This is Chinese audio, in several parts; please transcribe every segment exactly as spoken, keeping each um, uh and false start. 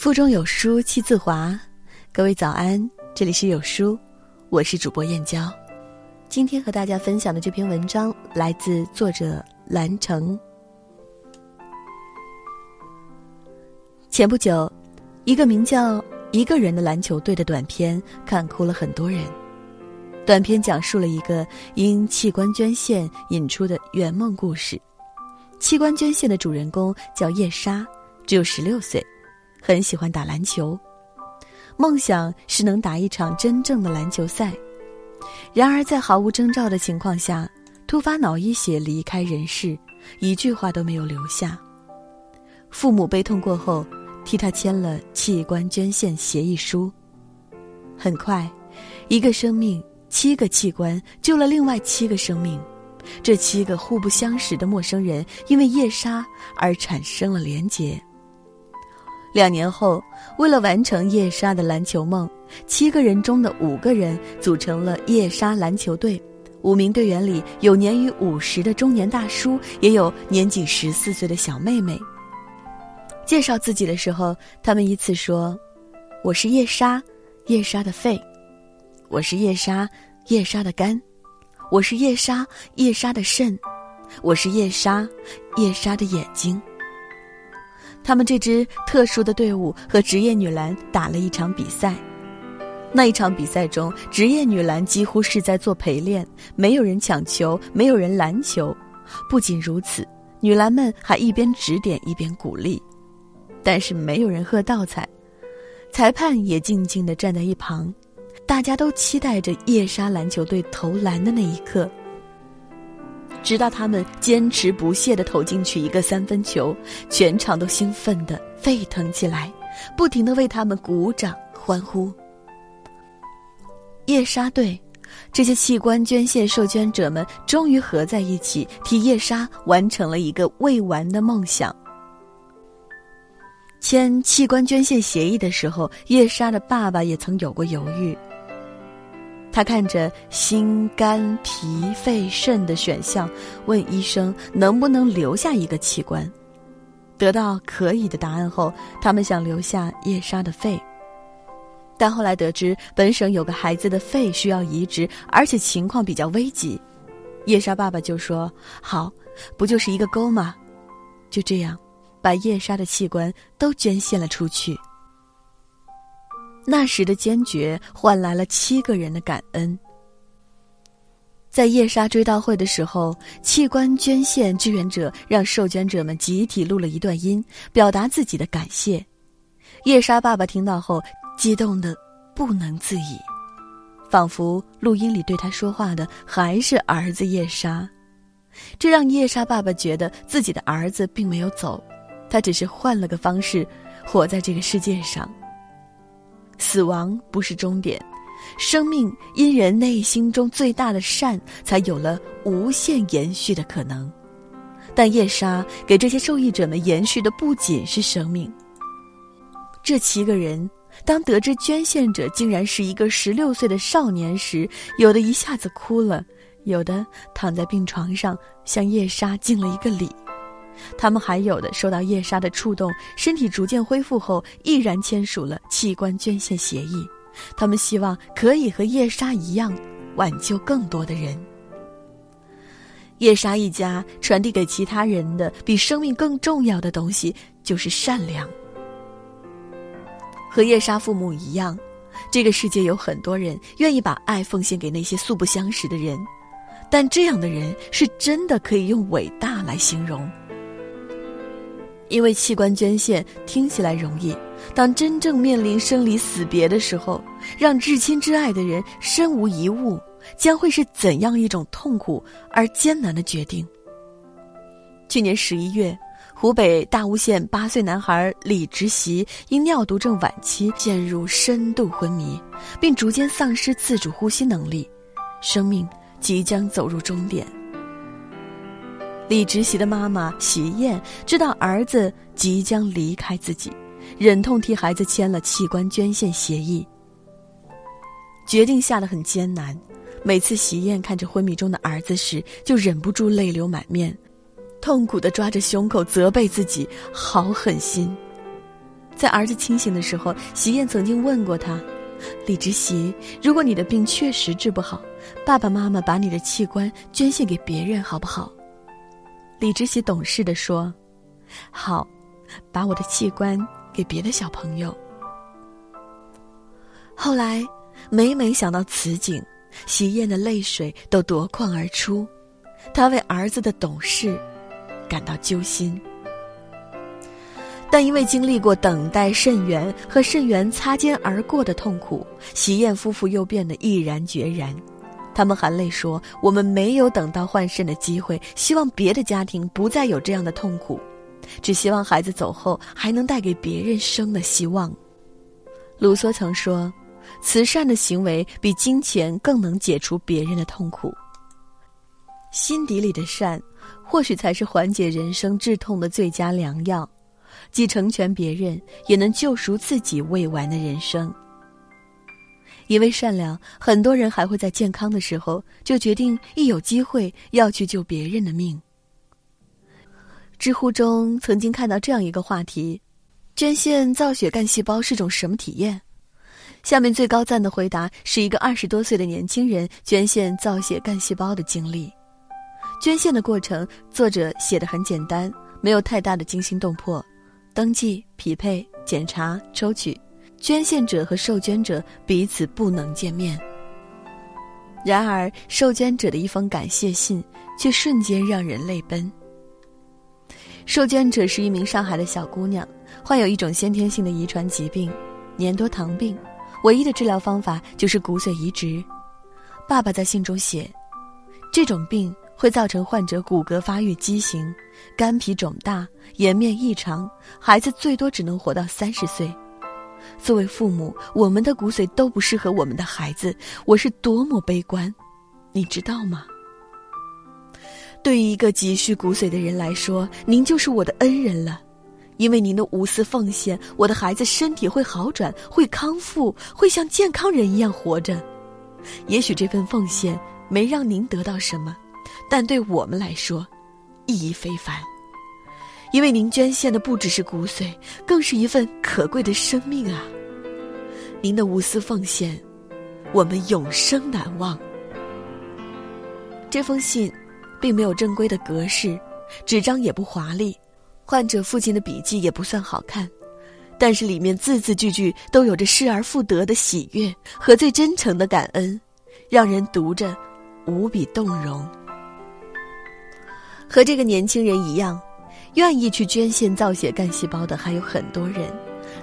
腹中有书气自华。各位早安，这里是有书，我是主播燕娇。今天和大家分享的这篇文章来自作者蓝城。前不久，一个名叫《一个人的篮球队》的短片看哭了很多人。短片讲述了一个因器官捐献引出的圆梦故事。器官捐献的主人公叫叶莎，只有十六岁，很喜欢打篮球，梦想是能打一场真正的篮球赛。然而在毫无征兆的情况下，突发脑溢血离开人世，一句话都没有留下。父母悲痛过后，替他签了器官捐献协议书。很快，一个生命七个器官救了另外七个生命，这七个互不相识的陌生人因为叶莎而产生了连结。两年后，为了完成叶莎的篮球梦，七个人中的五个人组成了叶莎篮球队。五名队员里有年逾五十的中年大叔，也有年仅十四岁的小妹妹。介绍自己的时候，他们依次说：“我是叶莎，叶莎的肺；我是叶莎，叶莎的肝；我是叶莎，叶莎的肾；我是叶莎，叶莎的眼睛。”他们这支特殊的队伍和职业女篮打了一场比赛。那一场比赛中，职业女篮几乎是在做陪练，没有人抢球，没有人拦球。不仅如此，女篮们还一边指点一边鼓励，但是没有人喝倒彩，裁判也静静地站在一旁。大家都期待着叶莎篮球队投篮的那一刻，直到他们坚持不懈地投进去一个三分球，全场都兴奋地沸腾起来，不停地为他们鼓掌欢呼。叶莎队，这些器官捐献受捐者们终于合在一起，替叶莎完成了一个未完的梦想。签器官捐献协议的时候，叶莎的爸爸也曾有过犹豫。他看着心肝脾肺肾的选项，问医生能不能留下一个器官。得到可以的答案后，他们想留下叶莎的肺，但后来得知本省有个孩子的肺需要移植，而且情况比较危急。叶莎爸爸就说：“好，不就是一个沟吗？”就这样，把叶莎的器官都捐献了出去。那时的坚决换来了七个人的感恩。在叶莎追悼会的时候，器官捐献志愿者让受捐者们集体录了一段音，表达自己的感谢。叶莎爸爸听到后，激动得不能自已，仿佛录音里对他说话的还是儿子叶莎。这让叶莎爸爸觉得自己的儿子并没有走，他只是换了个方式活在这个世界上。死亡不是终点，生命因人内心中最大的善才有了无限延续的可能。但叶莎给这些受益者们延续的不仅是生命。这七个人当得知捐献者竟然是一个十六岁的少年时，有的一下子哭了，有的躺在病床上向叶莎敬了一个礼。他们还有的受到叶莎的触动，身体逐渐恢复后，毅然签署了器官捐献协议。他们希望可以和叶莎一样，挽救更多的人。叶莎一家传递给其他人的比生命更重要的东西，就是善良。和叶莎父母一样，这个世界有很多人愿意把爱奉献给那些素不相识的人，但这样的人是真的可以用伟大来形容。因为器官捐献听起来容易，当真正面临生离死别的时候，让至亲至爱的人身无一物，将会是怎样一种痛苦而艰难的决定。去年十一月，湖北大巫县八岁男孩李直习因尿毒症晚期陷入深度昏迷，并逐渐丧失自主呼吸能力，生命即将走入终点。李直习的妈妈席燕知道儿子即将离开自己，忍痛替孩子签了器官捐献协议。决定下得很艰难，每次席燕看着昏迷中的儿子时，就忍不住泪流满面，痛苦地抓着胸口责备自己好狠心。在儿子清醒的时候，席燕曾经问过他：“李直席，如果你的病确实治不好，爸爸妈妈把你的器官捐献给别人好不好？”李直席懂事地说：“好，把我的器官给别的小朋友。”后来，每每想到此景，席燕的泪水都夺眶而出，她为儿子的懂事感到揪心。但因为经历过等待肾源和肾源擦肩而过的痛苦，席燕夫妇又变得毅然决然。他们含泪说：“我们没有等到换肾的机会，希望别的家庭不再有这样的痛苦，只希望孩子走后还能带给别人生的希望。”卢梭曾说：“慈善的行为比金钱更能解除别人的痛苦。”心底里的善，或许才是缓解人生至痛的最佳良药，既成全别人，也能救赎自己未完的人生。因为善良，很多人还会在健康的时候就决定一有机会要去救别人的命。知乎中曾经看到这样一个话题：捐献造血干细胞是种什么体验？下面最高赞的回答是一个二十多岁的年轻人捐献造血干细胞的经历。捐献的过程，作者写得很简单，没有太大的惊心动魄。登记、匹配、检查、抽取，捐献者和受捐者彼此不能见面。然而，受捐者的一封感谢信却瞬间让人泪奔。受捐者是一名上海的小姑娘，患有一种先天性的遗传疾病——粘多糖病，唯一的治疗方法就是骨髓移植。爸爸在信中写，这种病会造成患者骨骼发育畸形，肝脾肿大，颜面异常，孩子最多只能活到三十岁。作为父母，我们的骨髓都不适合我们的孩子，我是多么悲观，你知道吗？对于一个急需骨髓的人来说，您就是我的恩人了，因为您的无私奉献，我的孩子身体会好转，会康复，会像健康人一样活着。也许这份奉献没让您得到什么，但对我们来说意义非凡，因为您捐献的不只是骨髓，更是一份可贵的生命啊！您的无私奉献，我们永生难忘。这封信并没有正规的格式，纸张也不华丽，患者父亲的笔记也不算好看，但是里面字字句句都有着失而复得的喜悦和最真诚的感恩，让人读着无比动容。和这个年轻人一样，愿意去捐献造血干细胞的还有很多人，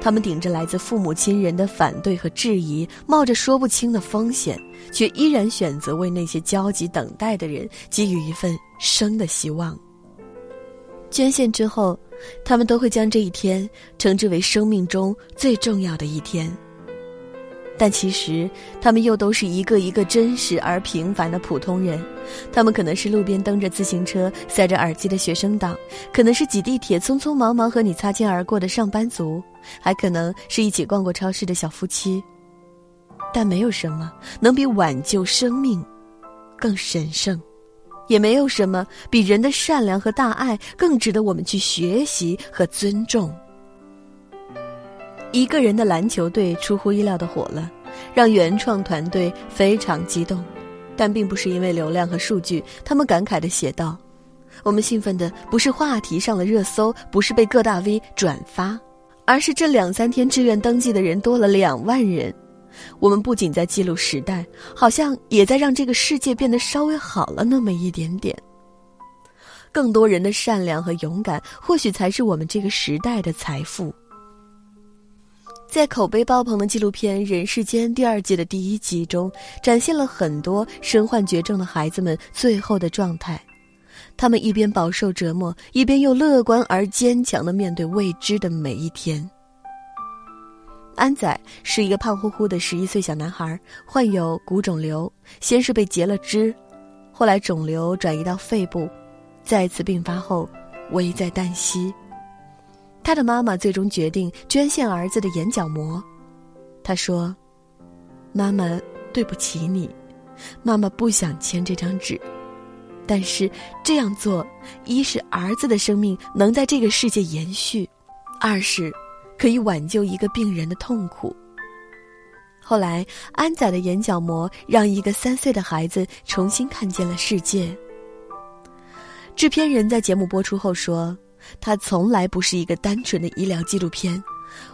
他们顶着来自父母亲人的反对和质疑，冒着说不清的风险，却依然选择为那些焦急等待的人给予一份生的希望。捐献之后，他们都会将这一天称之为生命中最重要的一天，但其实他们又都是一个一个真实而平凡的普通人。他们可能是路边蹬着自行车塞着耳机的学生党，可能是挤地铁匆匆忙忙和你擦肩而过的上班族，还可能是一起逛过超市的小夫妻。但没有什么能比挽救生命更神圣，也没有什么比人的善良和大爱更值得我们去学习和尊重。一个人的篮球队出乎意料的火了，让原创团队非常激动，但并不是因为流量和数据。他们感慨地写道：“我们兴奋的不是话题上了热搜，不是被各大 V 转发，而是这两三天志愿登记的人多了两万人。我们不仅在记录时代，好像也在让这个世界变得稍微好了那么一点点。”更多人的善良和勇敢，或许才是我们这个时代的财富。在口碑爆棚的纪录片《人世间》第二季的第一集中，展现了很多身患绝症的孩子们最后的状态。他们一边饱受折磨，一边又乐观而坚强地面对未知的每一天。安仔是一个胖乎乎的十一岁小男孩，患有骨肿瘤，先是被截了肢，后来肿瘤转移到肺部，再次并发后危在旦夕。他的妈妈最终决定捐献儿子的眼角膜。他说：“妈妈，对不起你，妈妈不想签这张纸，但是这样做，一是儿子的生命能在这个世界延续，二是可以挽救一个病人的痛苦。后来，安宰的眼角膜让一个三岁的孩子重新看见了世界。制片人在节目播出后说，它从来不是一个单纯的医疗纪录片，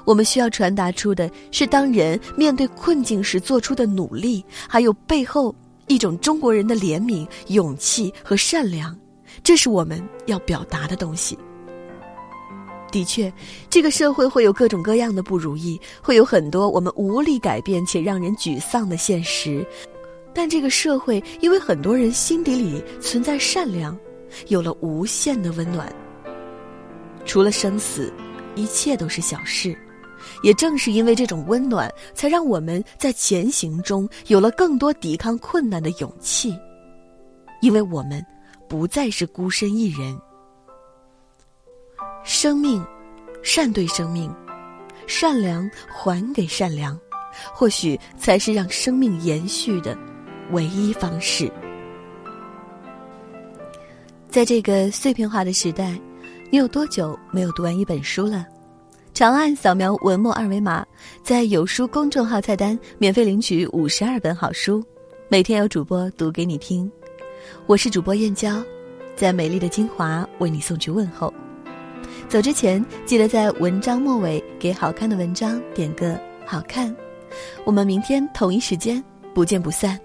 我们需要传达出的是当人面对困境时做出的努力，还有背后一种中国人的怜悯、勇气和善良，这是我们要表达的东西。的确，这个社会会有各种各样的不如意，会有很多我们无力改变且让人沮丧的现实，但这个社会因为很多人心底里存在善良，有了无限的温暖。除了生死，一切都是小事，也正是因为这种温暖，才让我们在前行中有了更多抵抗困难的勇气，因为我们不再是孤身一人。生命，善对生命，善良还给善良，或许才是让生命延续的唯一方式。在这个碎片化的时代，你有多久没有读完一本书了？长按扫描文末二维码，在有书公众号菜单免费领取五十二本好书，每天有主播读给你听。我是主播燕娇，在美丽的金华为你送去问候。走之前，记得在文章末尾给好看的文章点个好看。我们明天同一时间不见不散。